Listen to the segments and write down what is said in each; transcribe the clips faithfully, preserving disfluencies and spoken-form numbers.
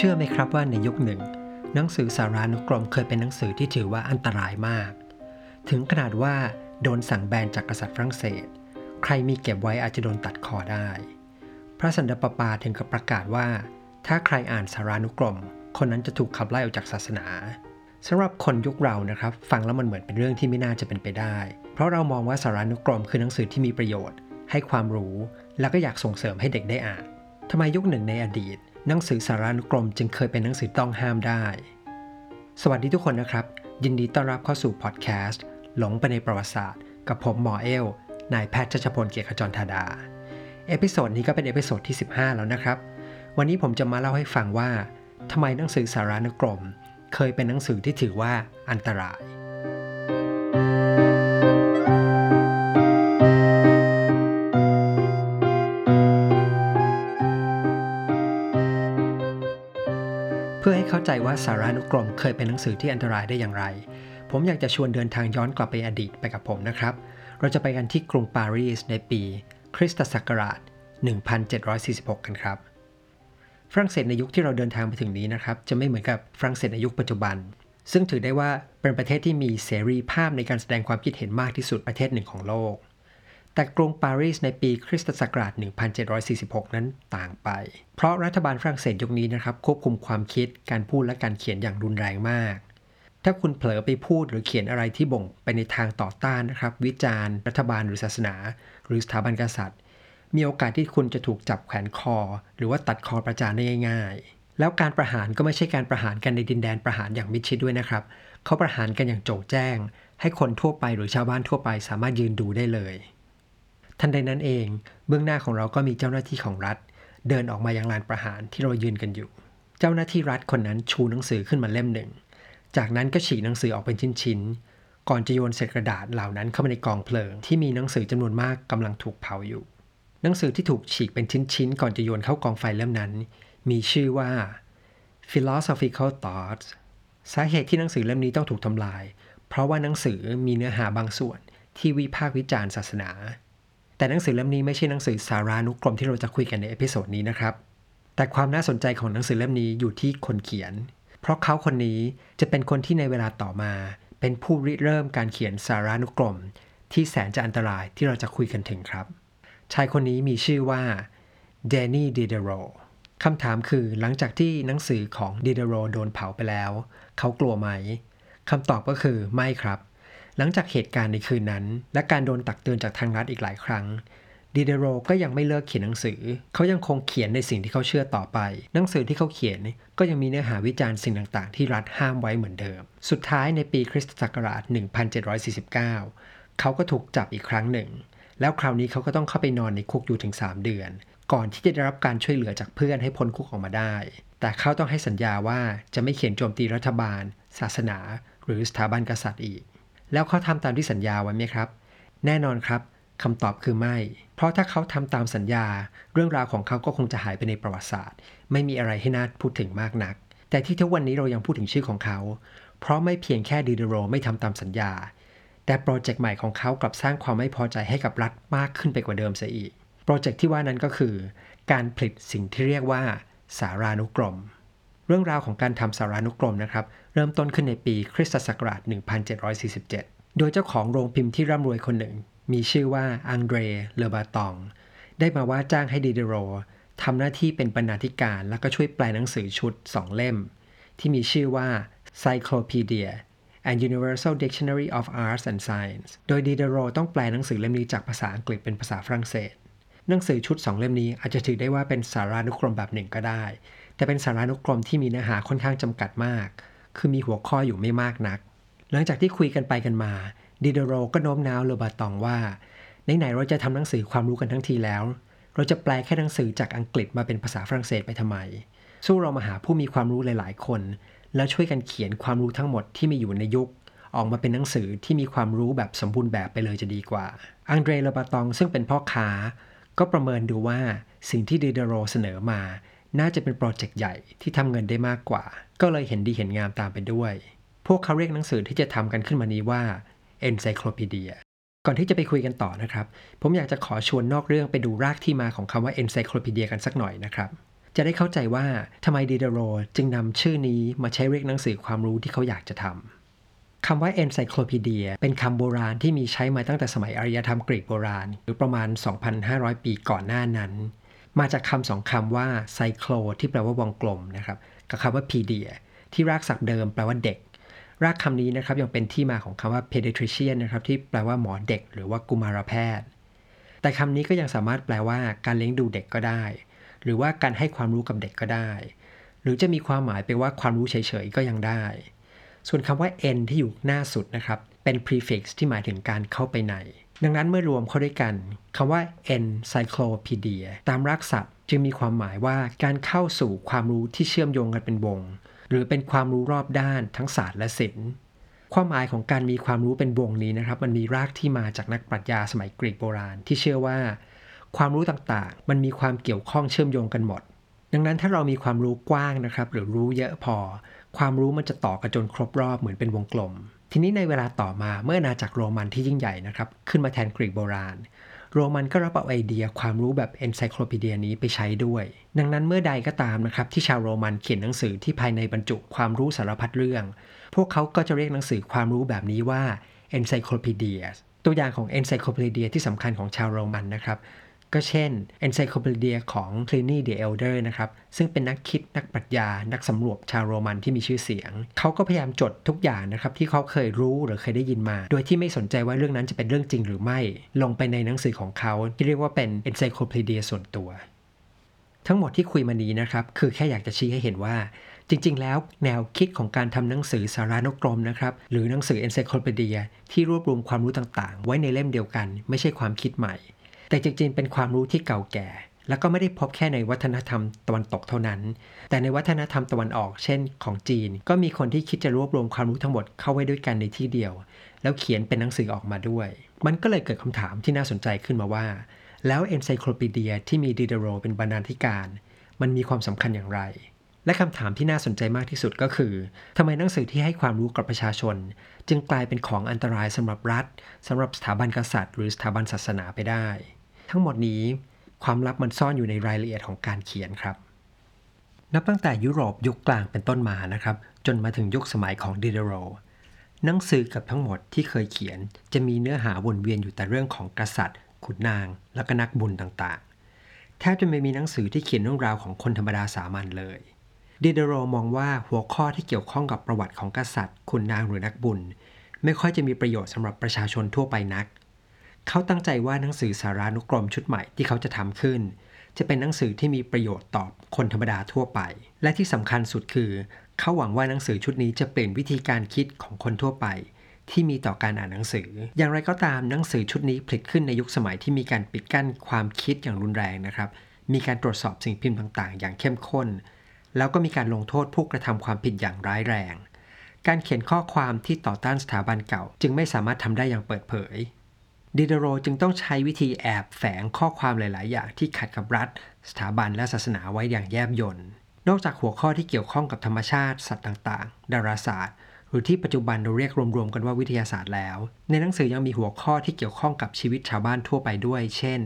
เชื่อไหมครับว่าในยุคหนึ่งหนังสือสารานุกรมเคยเป็นหนังสือที่ถือว่าอันตรายมากถึงขนาดว่าโดนสั่งแบนจากกษัตริย์ฝรั่งเศสใครมีเก็บไว้อาจจะโดนตัดคอได้พระสันตะปาปาถึงกับประกาศว่าถ้าใครอ่านสารานุกรมคนนั้นจะถูกขับไล่ออกจากศาสนาสำหรับคนยุคเรานะครับฟังแล้วมันเหมือนเป็นเรื่องที่ไม่น่าจะเป็นไปได้เพราะเรามองว่าสารานุกรมคือหนังสือที่มีประโยชน์ให้ความรู้แล้วก็อยากส่งเสริมให้เด็กได้อ่านทำไมยุคหนึ่งในอดีตหนังสือสารานุกรมจึงเคยเป็นหนังสือต้องห้ามได้สวัสดีทุกคนนะครับยินดีต้อนรับเข้าสู่พอดแคสต์หลงไปในประวัติศาสตร์กับผมหมอเอลนายแพทย์ชัชพลเกียรติขจรธาดาเอพิโซดนี้ก็เป็นเอพิโซดที่สิบห้าแล้วนะครับวันนี้ผมจะมาเล่าให้ฟังว่าทำไมหนังสือสารานุกรมเคยเป็นหนังสือที่ถือว่าอันตรายเพื่อให้เข้าใจว่าสารานุกรมเคยเป็นหนังสือที่อันตรายได้อย่างไรผมอยากจะชวนเดินทางย้อนกลับไปอดีตไปกับผมนะครับเราจะไปกันที่กรุงปารีสในปีคริสตศักราชหนึ่งพันเจ็ดร้อยสี่สิบหกกันครับฝรั่งเศสในยุคที่เราเดินทางไปถึงนี้นะครับจะไม่เหมือนกับฝรั่งเศสในยุคปัจจุบันซึ่งถือได้ว่าเป็นประเทศที่มีเสรีภาพในการแสดงความคิดเห็นมากที่สุดประเทศหนึ่งของโลกแต่กรุงปารีสในปีคริสตศักราชหนึ่งพันเจ็ดร้อยสี่สิบหกนั้นต่างไปเพราะรัฐบาลฝรั่งเศสยุคนี้นะครับควบคุมความคิดการพูดและการเขียนอย่างรุนแรงมากถ้าคุณเผลอไปพูดหรือเขียนอะไรที่บ่งไปในทางต่อต้านนะครับวิจารณ์รัฐบาลหรือศาสนาหรือสถาบันกษัตริย์มีโอกาสที่คุณจะถูกจับแขวนคอหรือว่าตัดคอประจานได้ง่ายๆแล้วการประหารก็ไม่ใช่การประหารกันในดินแดนประหารอย่างมิดชิดด้วยนะครับเขาประหารกันอย่างโจ่งแจ้งให้คนทั่วไปหรือชาวบ้านทั่วไปสามารถยืนดูได้เลยทันใดนั้นเองเบื้องหน้าของเราก็มีเจ้าหน้าที่ของรัฐเดินออกมายังลานประหารที่เรายืนกันอยู่เจ้าหน้าที่รัฐคนนั้นชูหนังสือขึ้นมาเล่มหนึ่งจากนั้นก็ฉีกหนังสือออกเป็นชิ้นๆก่อนจะโยนเศษกระดาษเหล่านั้นเข้าไปในกองเพลิงที่มีหนังสือจำนวนมากกำลังถูกเผาอยู่หนังสือที่ถูกฉีกเป็นชิ้นๆก่อนจะโยนเข้ากองไฟเล่มนั้นมีชื่อว่า Philosophical Thoughts สาเหตุที่หนังสือเล่มนี้ต้องถูกทำลายเพราะว่าหนังสือมีเนื้อหาบางส่วนที่วิพากษ์วิจารณ์ศาสนาแต่หนังสือเล่มนี้ไม่ใช่หนังสือสารานุกรมที่เราจะคุยกันในเอพิโซดนี้นะครับแต่ความน่าสนใจของหนังสือเล่มนี้อยู่ที่คนเขียนเพราะเขาคนนี้จะเป็นคนที่ในเวลาต่อมาเป็นผู้ริเริ่มการเขียนสารานุกรมที่แสนจะอันตรายที่เราจะคุยกันถึงครับชายคนนี้มีชื่อว่าเดนี่ ดิเดโรคำถามคือหลังจากที่หนังสือของดิเดโรโดนเผาไปแล้วเขากลัวไหมคำตอบก็คือไม่ครับหลังจากเหตุการณ์ในคืนนั้นและการโดนตักเตือนจากทางรัฐอีกหลายครั้งดิเดโรก็ยังไม่เลิกเขียนหนังสือเขายังคงเขียนในสิ่งที่เขาเชื่อต่อไปหนังสือที่เขาเขียนก็ยังมีเนื้อหาวิจารณ์สิ่งต่างๆที่รัฐห้ามไว้เหมือนเดิมสุดท้ายในปีคริสตศักราชหนึ่งพันเจ็ดร้อยสี่สิบเก้าเขาก็ถูกจับอีกครั้งหนึ่งแล้วคราวนี้เขาก็ต้องเข้าไปนอนในคุกอยู่ถึงสามเดือนก่อนที่จะได้รับการช่วยเหลือจากเพื่อนให้พ้นคุกออกมาได้แต่เขาต้องให้สัญญาว่าจะไม่เขียนโจมตีรัฐบาลศาสนาหรือสถาบันกษัตริย์อีกแล้วเขาทำตามที่สัญญาไว้ไหมครับแน่นอนครับคำตอบคือไม่เพราะถ้าเขาทำตามสัญญาเรื่องราวของเขาก็คงจะหายไปในประวัติศาสตร์ไม่มีอะไรให้น่าพูดถึงมากนักแต่ที่ทุกวันนี้เรายังพูดถึงชื่อของเขาเพราะไม่เพียงแค่ดิเดโรไม่ทำตามสัญญาแต่โปรเจกต์ใหม่ของเขากลับสร้างความไม่พอใจให้กับรัฐมากขึ้นไปกว่าเดิมเสียอีกโปรเจกต์ที่ว่านั้นก็คือการผลิตสิ่งที่เรียกว่าสารานุกรมเรื่องราวของการทำสารานุกรมนะครับเริ่มต้นขึ้นในปีคริสตศักราชหนึ่งพันเจ็ดร้อยสี่สิบเจ็ดโดยเจ้าของโรงพิมพ์ที่ร่ำรวยคนหนึ่งมีชื่อว่าอังเดร เลอบาตองได้มาว่าจ้างให้ดิเดโรทำหน้าที่เป็นบรรณาธิการแล้วก็ช่วยแปลหนังสือชุดสองเล่มที่มีชื่อว่า Encyclopedia and Universal Dictionary of Arts and Sciences โดยดิเดโรต้องแปลหนังสือเล่มนี้จากภาษาอังกฤษเป็นภาษาฝรั่งเศสหนังสือชุดสองเล่มนี้อาจจะถือได้ว่าเป็นสารานุกรมแบบหนึ่งก็ได้แต่เป็นสารานุกรมที่มีเนื้อหาค่อนข้างจำกัดมากคือมีหัวข้ออยู่ไม่มากนักหลังจากที่คุยกันไปกันมาดิเดโรก็โน้มน้าวเลอบาตองว่าไหนๆเราจะทำหนังสือความรู้กันทั้งทีแล้วเราจะแปลแค่หนังสือจากอังกฤษมาเป็นภาษาฝรั่งเศสไปทำไมสู้เรามาหาผู้มีความรู้หลายๆคนแล้วช่วยกันเขียนความรู้ทั้งหมดที่มีอยู่ในยุคออกมาเป็นหนังสือที่มีความรู้แบบสมบูรณ์แบบไปเลยจะดีกว่าอังเดร เลอบาตองซึ่งเป็นพ่อค้าก็ประเมินดูว่าสิ่งที่ดิเดโรเสนอมาน่าจะเป็นโปรเจกต์ใหญ่ที่ทำเงินได้มากกว่าก็เลยเห็นดีเห็นงามตามไปด้วยพวกเขาเรียกหนังสือที่จะทำกันขึ้นมานี้ว่า Encyclopedia ก่อนที่จะไปคุยกันต่อนะครับผมอยากจะขอชวนนอกเรื่องไปดูรากที่มาของคำว่า Encyclopedia กันสักหน่อยนะครับ จะได้เข้าใจว่าทำไมดิดโรจึงนำชื่อนี้มาใช้เรียกหนังสือความรู้ที่เขาอยากจะทำคำว่า Encyclopedia เป็นคำโบราณที่มีใช้มาตั้งแต่สมัยอารยธรรมกรีกโบราณหรือประมาณ สองพันห้าร้อย ปีก่อนหน้านั้นมาจากคำสองคำว่า cyclo ที่แปลว่าวงกลมนะครับกับคำว่า pedia ที่รากศัพท์เดิมแปลว่าเด็กรากคำนี้นะครับยังเป็นที่มาของคำว่า pediatrician นะครับที่แปลว่าหมอเด็กหรือว่ากุมารแพทย์แต่คำนี้ก็ยังสามารถแปลว่าการเลี้ยงดูเด็กก็ได้หรือว่าการให้ความรู้กับเด็กก็ได้หรือจะมีความหมายไปว่าความรู้เฉยๆก็ยังได้ส่วนคำว่า n ที่อยู่หน้าสุดนะครับเป็น prefix ที่หมายถึงการเข้าไปในดังนั้นเมื่อรวมเข้าด้วยกันคำว่า encyclopedia ตามรากศัพท์จึงมีความหมายว่าการเข้าสู่ความรู้ที่เชื่อมโยงกันเป็นวงหรือเป็นความรู้รอบด้านทั้งศาสตร์และศิลป์ความหมายของการมีความรู้เป็นวงนี้นะครับมันมีรากที่มาจากนักปรัชญาสมัยกรีกโบราณที่เชื่อว่าความรู้ต่างๆมันมีความเกี่ยวข้องเชื่อมโยงกันหมดดังนั้นถ้าเรามีความรู้กว้างนะครับหรือรู้เยอะพอความรู้มันจะต่อกันจนครบรอบเหมือนเป็นวงกลมทีนี้ในเวลาต่อมาเมื่ออาณาจักรโรมันที่ยิ่งใหญ่นะครับขึ้นมาแทนกรีกโบราณโรมันก็รับเอาไอเดียความรู้แบบ Encyclopedia นี้ไปใช้ด้วยดังนั้นเมื่อใดก็ตามนะครับที่ชาวโรมันเขียนหนังสือที่ภายในบรรจุความรู้สารพัดเรื่องพวกเขาก็จะเรียกหนังสือความรู้แบบนี้ว่า Encyclopedias ตัวอย่างของ Encyclopedia ที่สำคัญของชาวโรมันนะครับก็เช่น Encyclopedia ของ Pliny the Elder นะครับซึ่งเป็นนักคิดนักปรัชญานักสำรวจชาวโรมันที่มีชื่อเสียงเขาก็พยายามจดทุกอย่างนะครับที่เขาเคยรู้หรือเคยได้ยินมาโดยที่ไม่สนใจว่าเรื่องนั้นจะเป็นเรื่องจริงหรือไม่ลงไปในหนังสือของเขาที่เรียกว่าเป็น Encyclopedia ส่วนตัวทั้งหมดที่คุยมานี้นะครับคือแค่อยากจะชี้ให้เห็นว่าจริงๆแล้วแนวคิดของการทำหนังสือสารานุกรมนะครับหรือหนังสือ Encyclopedia ที่รวบรวมความรู้ต่างๆไว้ในเล่มเดียวกันไม่ใช่ความคิดใหม่แต่จริงๆเป็นความรู้ที่เก่าแก่และก็ไม่ได้พบแค่ในวัฒนธรรมตะวันตกเท่านั้นแต่ในวัฒนธรรมตะวันออกเช่นของจีนก็มีคนที่คิดจะรวบรวมความรู้ทั้งหมดเข้าไว้ด้วยกันในที่เดียวแล้วเขียนเป็นหนังสือออกมาด้วยมันก็เลยเกิดคำถามที่น่าสนใจขึ้นมาว่าแล้ว Encyclopedia ที่มีดิเดโรเป็นบรรณาธิการมันมีความสำคัญอย่างไรและคำถามที่น่าสนใจมากที่สุดก็คือทำไมหนังสือที่ให้ความรู้กับประชาชนจึงกลายเป็นของอันตรายสำหรับรัฐสำหรับสถาบันกษัตริย์หรือสถาบันศาสนาไปได้ทั้งหมดนี้ความลับมันซ่อนอยู่ในรายละเอียดของการเขียนครับนับตั้งแต่ยุโรปยุคกลางเป็นต้นมานะครับจนมาถึงยุคสมัยของดิเดโรหนังสือกับทั้งหมดที่เคยเขียนจะมีเนื้อหาวนเวียนอยู่แต่เรื่องของกษัตริย์ขุนนางและก็นักบุญต่างๆแทบจะไม่มีหนังสือที่เขียนเรื่องราวของคนธรรมดาสามัญเลยดิเดโรมองว่าหัวข้อที่เกี่ยวข้องกับประวัติของกษัตริย์ขุนนางหรือนักบุญไม่ค่อยจะมีประโยชน์สำหรับประชาชนทั่วไปนักเขาตั้งใจว่าหนังสือสารานุกรมชุดใหม่ที่เขาจะทำขึ้นจะเป็นหนังสือที่มีประโยชน์ต่อคนธรรมดาทั่วไปและที่สำคัญสุดคือเขาหวังว่าหนังสือชุดนี้จะเปลี่ยนวิธีการคิดของคนทั่วไปที่มีต่อการอ่านหนังสืออย่างไรก็ตามหนังสือชุดนี้ผลิตขึ้นในยุคสมัยที่มีการปิดกั้นความคิดอย่างรุนแรงนะครับมีการตรวจสอบสิ่งพิมพ์ต่างๆอย่างเข้มข้นแล้วก็มีการลงโทษผู้กระทำความผิดอย่างร้ายแรงการเขียนข้อความที่ต่อต้านสถาบันเก่าจึงไม่สามารถทำได้อย่างเปิดเผยดิเดโรจึงต้องใช้วิธีแอบแฝงข้อความหลายๆอย่างที่ขัดกับรัฐสถาบันและศาสนาไว้อย่างแยบยลนอกจากหัวข้อที่เกี่ยวข้องกับธรรมชาติสัตว์ต่างๆดาราศาสตร์หรือที่ปัจจุบันเราเรียกรวมๆกันว่าวิทยาศาสตร์แล้วในหนังสือยังมีหัวข้อที่เกี่ยวข้องกับชีวิตชาวบ้านทั่วไปด้วยเช่น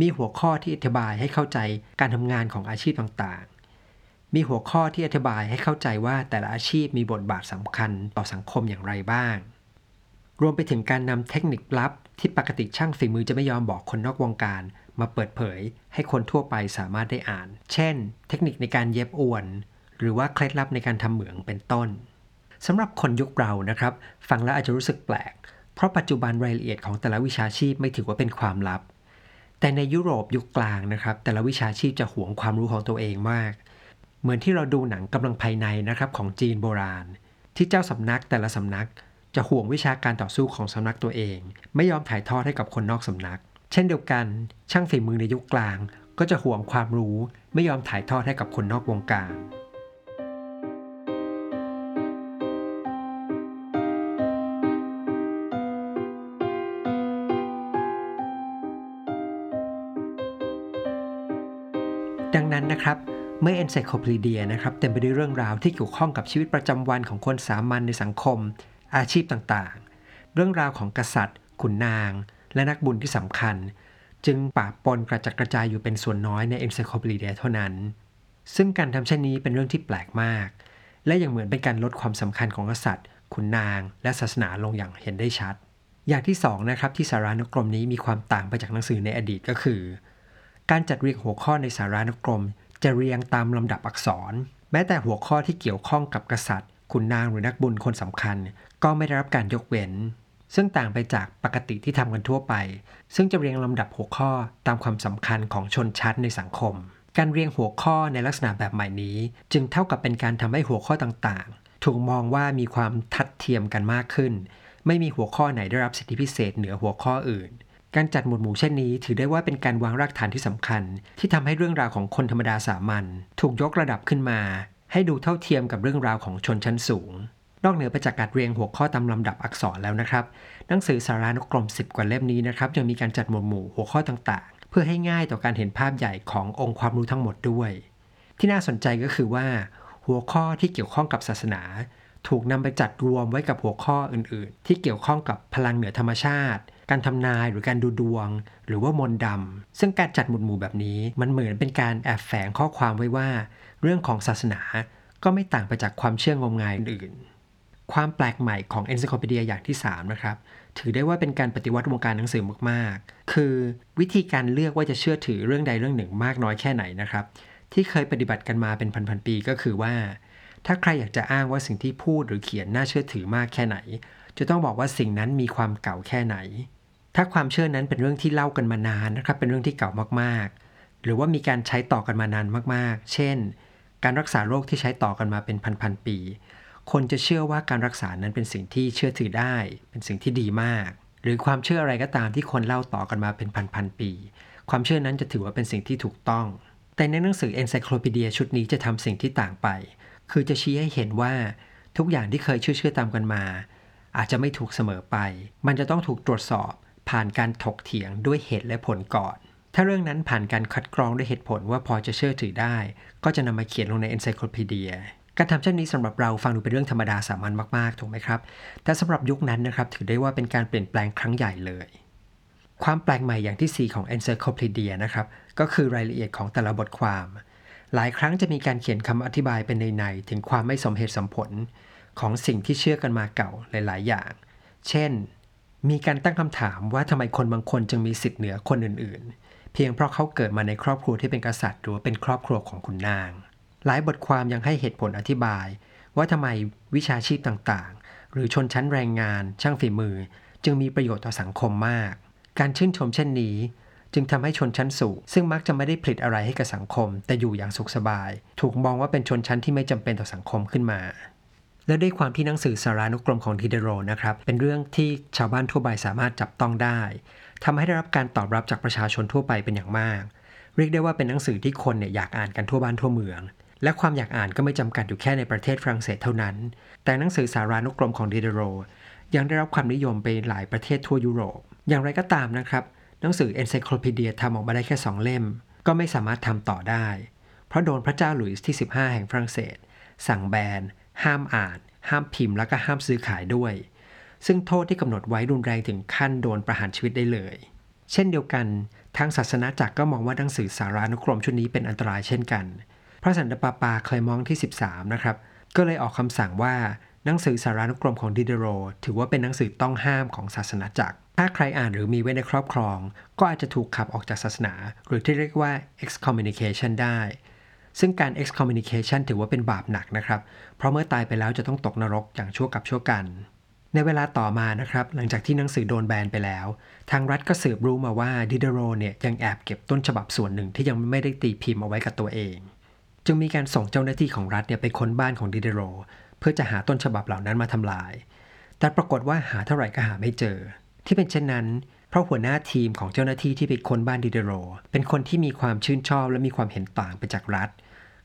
มีหัวข้อที่อธิบายให้เข้าใจการทำงานของอาชีพต่างๆมีหัวข้อที่อธิบายให้เข้าใจว่าแต่ละอาชีพมีบทบาทสำคัญต่อสังคมอย่างไรบ้างรวมไปถึงการนำเทคนิคลับที่ปกติช่างฝีมือจะไม่ยอมบอกคนนอกวงการมาเปิดเผยให้คนทั่วไปสามารถได้อ่านเช่นเทคนิคในการเย็บอวนหรือว่าเคล็ดลับในการทำเหมืองเป็นต้นสำหรับคนยุคเรานะครับฟังแล้วอาจจะรู้สึกแปลกเพราะปัจจุบันรายละเอียดของแต่ละวิชาชีพไม่ถือว่าเป็นความลับแต่ในยุโรปยุคกลางนะครับแต่ละวิชาชีพจะหวงความรู้ของตัวเองมากเหมือนที่เราดูหนังกำลังภายในนะครับของจีนโบราณที่เจ้าสำนักแต่ละสำนักจะห่วงวิชาการต่อสู้ของสำนักตัวเองไม่ยอมถ่ายทอดให้กับคนนอกสำนักเช่นเดียวกันช่างฝีมือในยุคกลางก็จะห่วงความรู้ไม่ยอมถ่ายทอดให้กับคนนอกวงการดังนั้นนะครับเมื่อ Encyclopedia นะครับเต็มไปด้วยเรื่องราวที่เกี่ยวข้องกับชีวิตประจำวันของคนสามัญในสังคมอาชีพต่างๆเรื่องราวของกษัตริย์ขุนนางและนักบุญที่สำคัญจึงปะปนกระจัดกระจายอยู่เป็นส่วนน้อยใน Encyclopedia เท่านั้น ซึ่งการทำเช่นนี้เป็นเรื่องที่แปลกมากและยังเหมือนเป็นการลดความสำคัญของกษัตริย์ขุนนางและศาสนาลงอย่างเห็นได้ชัดอย่างที่สองนะครับที่สารานุกรมนี้มีความต่างไปจากหนังสือในอดีตก็คือการจัดเรียงหัวข้อในสารานุกรมจะเรียงตามลำดับอักษรแม้แต่หัวข้อที่เกี่ยวข้องกับกษัตริย์ขุนนางหรือนักบุญคนสำคัญก็ไม่ได้รับการยกเว้นซึ่งต่างไปจากปกติที่ทำกันทั่วไปซึ่งจะเรียงลำดับหัวข้อตามความสำคัญของชนชั้นในสังคมการเรียงหัวข้อในลักษณะแบบใหม่นี้จึงเท่ากับเป็นการทำให้หัวข้อต่างๆถูกมองว่ามีความทัดเทียมกันมากขึ้นไม่มีหัวข้อไหนได้รับสิทธิพิเศษเหนือหัวข้ออื่นการจัดหมวดหมู่เช่นนี้ถือได้ว่าเป็นการวางรากฐานที่สำคัญที่ทำให้เรื่องราวของคนธรรมดาสามัญถูกยกระดับขึ้นมาให้ดูเท่าเทียมกับเรื่องราวของชนชั้นสูงนอกเหนือไปจากการเรียงหัวข้อตามลำดับอักษรแล้วนะครับหนังสือสารานุกรมสิบกว่าเล่มนี้นะครับยังมีการจัดหมวดหมู่หัวข้อต่างๆเพื่อให้ง่ายต่อการเห็นภาพใหญ่ขององค์ความรู้ทั้งหมดด้วยที่น่าสนใจก็คือว่าหัวข้อที่เกี่ยวข้องกับศาสนาถูกนำไปจัดรวมไว้กับหัวข้ออื่นๆที่เกี่ยวข้องกับพลังเหนือธรรมชาติการทำนายหรือการดูดวงหรือว่ามนต์ดำซึ่งการจัดหมวดหมู่แบบนี้มันเหมือนเป็นการแอบแฝงข้อความไว้ว่าเรื่องของศาสนาก็ไม่ต่างไปจากความเชื่องมงายอื่นความแปลกใหม่ของ Encyclopedia อย่างที่สามนะครับถือได้ว่าเป็นการปฏิวัติวงการหนังสือมากๆคือวิธีการเลือกว่าจะเชื่อถือเรื่องใดเรื่องหนึ่งมากน้อยแค่ไหนนะครับที่เคยปฏิบัติกันมาเป็นพันๆปีก็คือว่าถ้าใครอยากจะอ้างว่าสิ่งที่พูดหรือเขียนน่าเชื่อถือมากแค่ไหนจะต้องบอกว่าสิ่งนั้นมีความเก่าแค่ไหนถ้าความเชื่อนั้นเป็นเรื่องที่เล่ากันมานานนะครับเป็นเรื่องที่เก่ามากๆหรือว่ามีการใช้ต่อกันมานานมากๆเช่นการรักษาโรคที่ใช้ต่อกันมาเป็นพันๆปีคนจะเชื่อว่าการรักษานั้นเป็นสิ่งที่เชื่อถือได้เป็นสิ่งที่ดีมากหรือความเชื่ออะไรก็ตามที่คนเล่าต่อกันมาเป็นพันๆปีความเชื่อนั้นจะถือว่าเป็นสิ่งที่ถูกต้องแต่ในหนังสือ Encyclopedia ชุดนี้จะทำสิ่งที่ต่างไปคือจะชี้ให้เห็นว่าทุกอย่างที่เคยเชื่อเชื่อตามกันมาอาจจะไม่ถูกเสมอไปมันจะต้องถูกตรวจสอบผ่านการถกเถียงด้วยเหตุและผลก่อนถ้าเรื่องนั้นผ่านการคัดกรองด้วยเหตุผลว่าพอจะเชื่อถือได้ก็จะนำมาเขียนลงใน Encyclopedia การทำเช่นนี้สำหรับเราฟังดูเป็นเรื่องธรรมดาสามัญมากๆถูกไหมครับแต่สำหรับยุคนั้นนะครับถือได้ว่าเป็นการเปลี่ยนแปลงครั้งใหญ่เลยความแปลกใหม่อย่างที่สี่ของ Encyclopedia นะครับก็คือรายละเอียดของแต่ละบทความหลายครั้งจะมีการเขียนคำอธิบายเป็นในๆถึงความไม่สมเหตุสมผลของสิ่งที่เชื่อกันมาเก่าหลายๆอย่างเช่นมีการตั้งคำถามว่าทำไมคนบางคนจึงมีสิทธิ์เหนือคนอื่นๆเพียงเพราะเขาเกิดมาในครอบครัวที่เป็นกษัตริย์หรือเป็นครอบครัวของขุนนางหลายบทความยังให้เหตุผลอธิบายว่าทำไมวิชาชีพต่างๆหรือชนชั้นแรงงานช่างฝีมือจึงมีประโยชน์ต่อสังคมมากการชื่นชมเช่นนี้จึงทำให้ชนชั้นสูงซึ่งมักจะไม่ได้ผลิตอะไรให้กับสังคมแต่อยู่อย่างสุขสบายถูกมองว่าเป็นชนชั้นที่ไม่จำเป็นต่อสังคมขึ้นมาและด้วยความที่หนังสือสารานุกรมของดิเดโรนะครับเป็นเรื่องที่ชาวบ้านทั่วไปสามารถจับต้องได้ทำให้ได้รับการตอบรับจากประชาชนทั่วไปเป็นอย่างมากเรียกได้ว่าเป็นหนังสือที่คนเนี่ยอยากอ่านกันทั่วบ้านทั่วเมืองและความอยากอ่านก็ไม่จำกัดอยู่แค่ในประเทศฝรั่งเศสเท่านั้นแต่หนังสือสารานุกรมของดิเดโรยังได้รับความนิยมไปหลายประเทศทั่วยุโรปอย่างไรก็ตามนะครับหนังสือ Encyclopedia ทำออกมาได้แค่สองเล่มก็ไม่สามารถทำต่อได้เพราะโดนพระเจ้าหลุยส์ที่สิบห้าแห่งฝรั่งเศสสั่งแบนห้ามอ่านห้ามพิมพ์และก็ห้ามซื้อขายด้วยซึ่งโทษที่กำหนดไว้รุนแรงถึงขั้นโดนประหารชีวิตได้เลยเช่นเดียวกันทางศาสนาจักรก็มองว่าหนังสือสารานุกรมชุดนี้เป็นอันตรายเช่นกันพระสันตะปาปาเคยมองที่สิบสามนะครับก็เลยออกคำสั่งว่าหนังสือสารานุกรมของดิเดโรถือว่าเป็นหนังสือต้องห้ามของศาสนาจักรถ้าใครอ่านหรือมีไว้ในครอบครองก็อาจจะถูกขับออกจากศาสนาหรือที่เรียกว่า excommunication ได้ซึ่งการ excommunication ถือว่าเป็นบาปหนักนะครับเพราะเมื่อตายไปแล้วจะต้องตกนรกอย่างชั่วกับชั่วกันในเวลาต่อมานะครับหลังจากที่หนังสือโดนแบนไปแล้วทางรัฐก็สืบรู้มาว่าดิเดโรเนี่ยยังแอบเก็บต้นฉบับส่วนหนึ่งที่ยังไม่ได้ตีพิมพ์เอาไว้กับตัวเองจึงมีการส่งเจ้าหน้าที่ของรัฐเนี่ยไปค้นบ้านของดิเดโรเพื่อจะหาต้นฉบับเหล่านั้นมาทำลายแต่ปรากฏว่าหาเท่าไหร่ก็หาไม่เจอที่เป็นเช่นนั้นเพราะหัวหน้าทีมของเจ้าหน้าที่ที่ไปค้นบ้านดิเดโรเป็นคนที่มีความชื่นชอบและมีความเห็นต่างไปจากรัฐ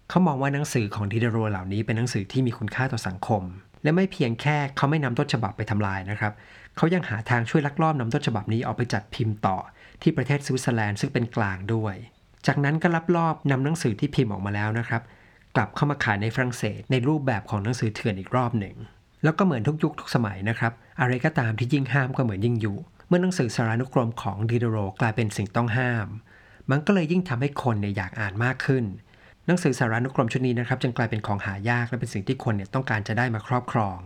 เขามองว่าหนังสือของดิเดโรเหล่านี้เป็นหนังสือที่มีคุณค่าต่อสังคมและไม่เพียงแค่เขาไม่นำต้นฉบับไปทำลายนะครับเขายังหาทางช่วยลักลอบนำต้นฉบับนี้เอาไปจัดพิมพ์ต่อที่ประเทศสวิตเซอร์แลนด์ซึ่งเป็นกลางด้วยจากนั้นก็ลักลอบนำหนังสือที่พิมพ์ออกมาแล้วนะครับกลับเข้ามาขายในฝรั่งเศสในรูปแบบของหนังสือเถื่อนอีกรอบหนึ่งแล้วก็เหมือนทุกยุคทุกสมัยนะครับอะไรก็ตามที่ยิ่งห้ามก็เหมือนยิ่งยุเมื่อหนังสือสารานุกรมของดิเดโรกลายเป็นสิ่งต้องห้ามมันก็เลยยิ่งทำให้คนเนี่ยอยากอ่านมากขึ้น หนังสือสารานุกรมชุดนี้นะครับจึงกลายเป็นของหายากและเป็นสิ่งที่คนเนี่ยต้องการจะได้มาครอบครอง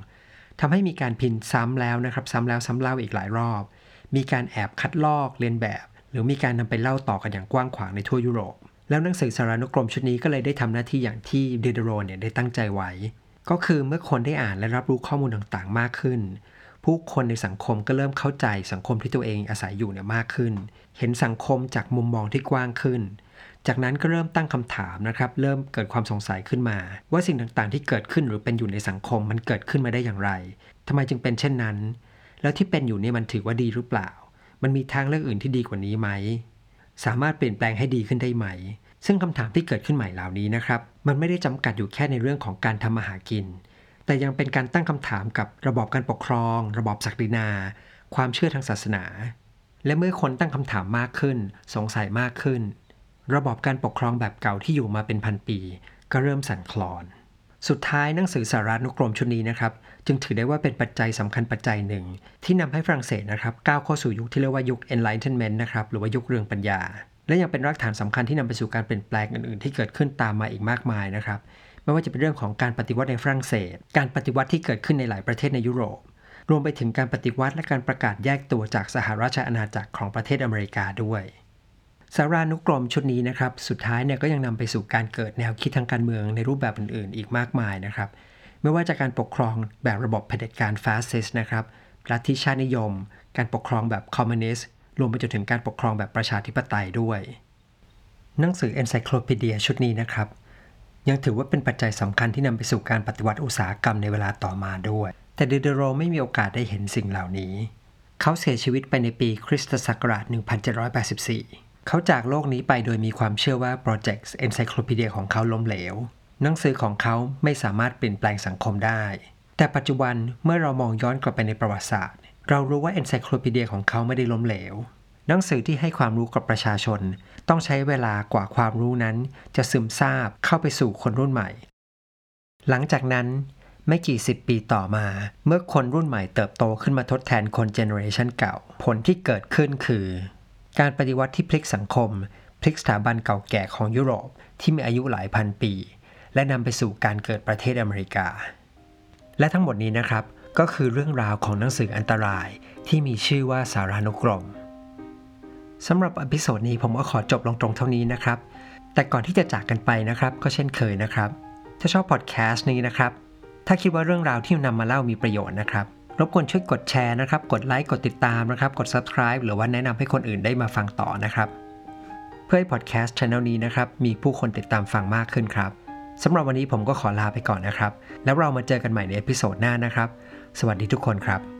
ทำให้มีการพิมพ์ซ้ำแล้วนะครับซ้ำแล้วซ้ำเล่าอีกหลายรอบมีการแอบคัดลอกเลียนแบบหรือมีการนำไปเล่าต่อกันอย่างกว้างขวางในทั่วยุโรปแล้วหนังสือสารานุกรมชุดนี้ก็เลยได้ทำหน้าที่อย่างที่เดโดโรเนี่ยได้ตั้งใจไว้ก็คือเมื่อคนได้อ่านและรับรู้ข้อมูลต่างๆมากขึ้นผู้คนในสังคมก็เริ่มเข้าใจสังคมที่ตัวเองอาศัยอยู่เนี่ยมากขึ้นเห็นสังคมจากมุมมองที่กว้างขึ้นจากนั้นก็เริ่มตั้งคำถามนะครับเริ่มเกิดความสงสัยขึ้นมาว่าสิ่งต่างๆที่เกิดขึ้นหรือเป็นอยู่ในสังคมมันเกิดขึ้นมาได้อย่างไรทำไมจึงเป็นเช่นนั้นแล้วที่เป็นอยู่นี่มันถือว่าดีหรือเปล่ามันมีทางเลือกอื่นที่ดีกว่านี้ไหมสามารถเปลี่ยนแปลงให้ดีขึ้นได้ไหมซึ่งคำถามที่เกิดขึ้นใหม่เหล่านี้นะครับมันไม่ได้จำกัดอยู่แค่ในเรื่องของการทำมาหากินแต่ยังเป็นการตั้งคำถามกับระบอบการปกครองระบอบศักดินาความเชื่อทางศาสนาและเมื่อคนตั้งคำถามมากขึ้นสงสัยมากขึ้นระบอบการปกครองแบบเก่าที่อยู่มาเป็นพันปีก็เริ่มสั่นคลอนสุดท้ายหนังสือสารานุกรมชุดนี้นะครับจึงถือได้ว่าเป็นปัจจัยสำคัญปัจจัยหนึ่งที่นำให้ฝรั่งเศสนะครับก้าวเข้าสู่ยุคที่เรียกว่ายุค Enlightenment นะครับหรือว่ายุคเรืองปัญญาและยังเป็นรากฐานสำคัญที่นำไปสู่การเปลี่ยนแปลงอื่นๆที่เกิดขึ้นตามมาอีกมากมายนะครับไม่ว่าจะเป็นเรื่องของการปฏิวัติในฝรั่งเศสการปฏิวัติที่เกิดขึ้นในหลายประเทศในยุโรปรวมไปถึงการปฏิวัติและการประกาศแยกตัวจากสหราชอาณาจักรของประเทศอเมริกาด้วยสารานุกรมชุดนี้นะครับสุดท้ายเนี่ยก็ยังนำไปสู่การเกิดแนวคิดทางการเมืองในรูปแบบอื่นๆอีกมากมายนะครับไม่ว่าจะการปกครองแบบระบบเผด็จการฟาสซิสต์นะครับลัทธิชาตินิยมการปกครองแบบคอมมิวนิสต์รวมไปจนถึงการปกครองแบบประชาธิปไตยด้วยหนังสือ Encyclopedia ชุดนี้นะครับยังถือว่าเป็นปัจจัยสำคัญที่นำไปสู่การปฏิวัติอุตสาหกรรมในเวลาต่อมาด้วยแต่เดโดโรไม่มีโอกาสได้เห็นสิ่งเหล่านี้เขาเสียชีวิตไปในปีคริสตศักราชหนึ่งพันเจ็ดร้อยแปดสิบสี่เขาจากโลกนี้ไปโดยมีความเชื่อว่าโปรเจกต์ Encyclopedia ของเขาล้มเหลวหนังสือของเขาไม่สามารถเปลี่ยนแปลงสังคมได้แต่ปัจจุบันเมื่อเรามองย้อนกลับไปในประวัติศาสตร์เรารู้ว่า Encyclopedia ของเขาไม่ได้ล้มเหลวหนังสือที่ให้ความรู้กับประชาชนต้องใช้เวลากว่าความรู้นั้นจะซึมซาบเข้าไปสู่คนรุ่นใหม่หลังจากนั้นไม่กี่สิบปีต่อมาเมื่อคนรุ่นใหม่เติบโตขึ้นมาทดแทนคนเจเนอเรชันเก่าผลที่เกิดขึ้นคือการปฏิวัติที่พลิกสังคมพลิกสถาบันเก่าแก่ของยุโรปที่มีอายุหลายพันปีและนำไปสู่การเกิดประเทศอเมริกาและทั้งหมดนี้นะครับก็คือเรื่องราวของหนังสืออันตรายที่มีชื่อว่าสารานุกรมสำหรับอพิโซดนี้ผมก็ขอจบลงตรงเท่านี้นะครับแต่ก่อนที่จะจากกันไปนะครับก็เช่นเคยนะครับถ้าชอบพอดแคสต์นี้นะครับถ้าคิดว่าเรื่องราวที่นำมาเล่ามีประโยชน์นะครับรบกวนช่วยกดแชร์นะครับกดไลค์กดติดตามนะครับกด Subscribe หรือว่าแนะนำให้คนอื่นได้มาฟังต่อนะครับเพื่อให้พอดแคสต์ช่องนี้นะครับมีผู้คนติดตามฟังมากขึ้นครับสำหรับวันนี้ผมก็ขอลาไปก่อนนะครับแล้วเรามาเจอกันใหม่ในอพิโซดหน้านะครับสวัสดีทุกคนครับ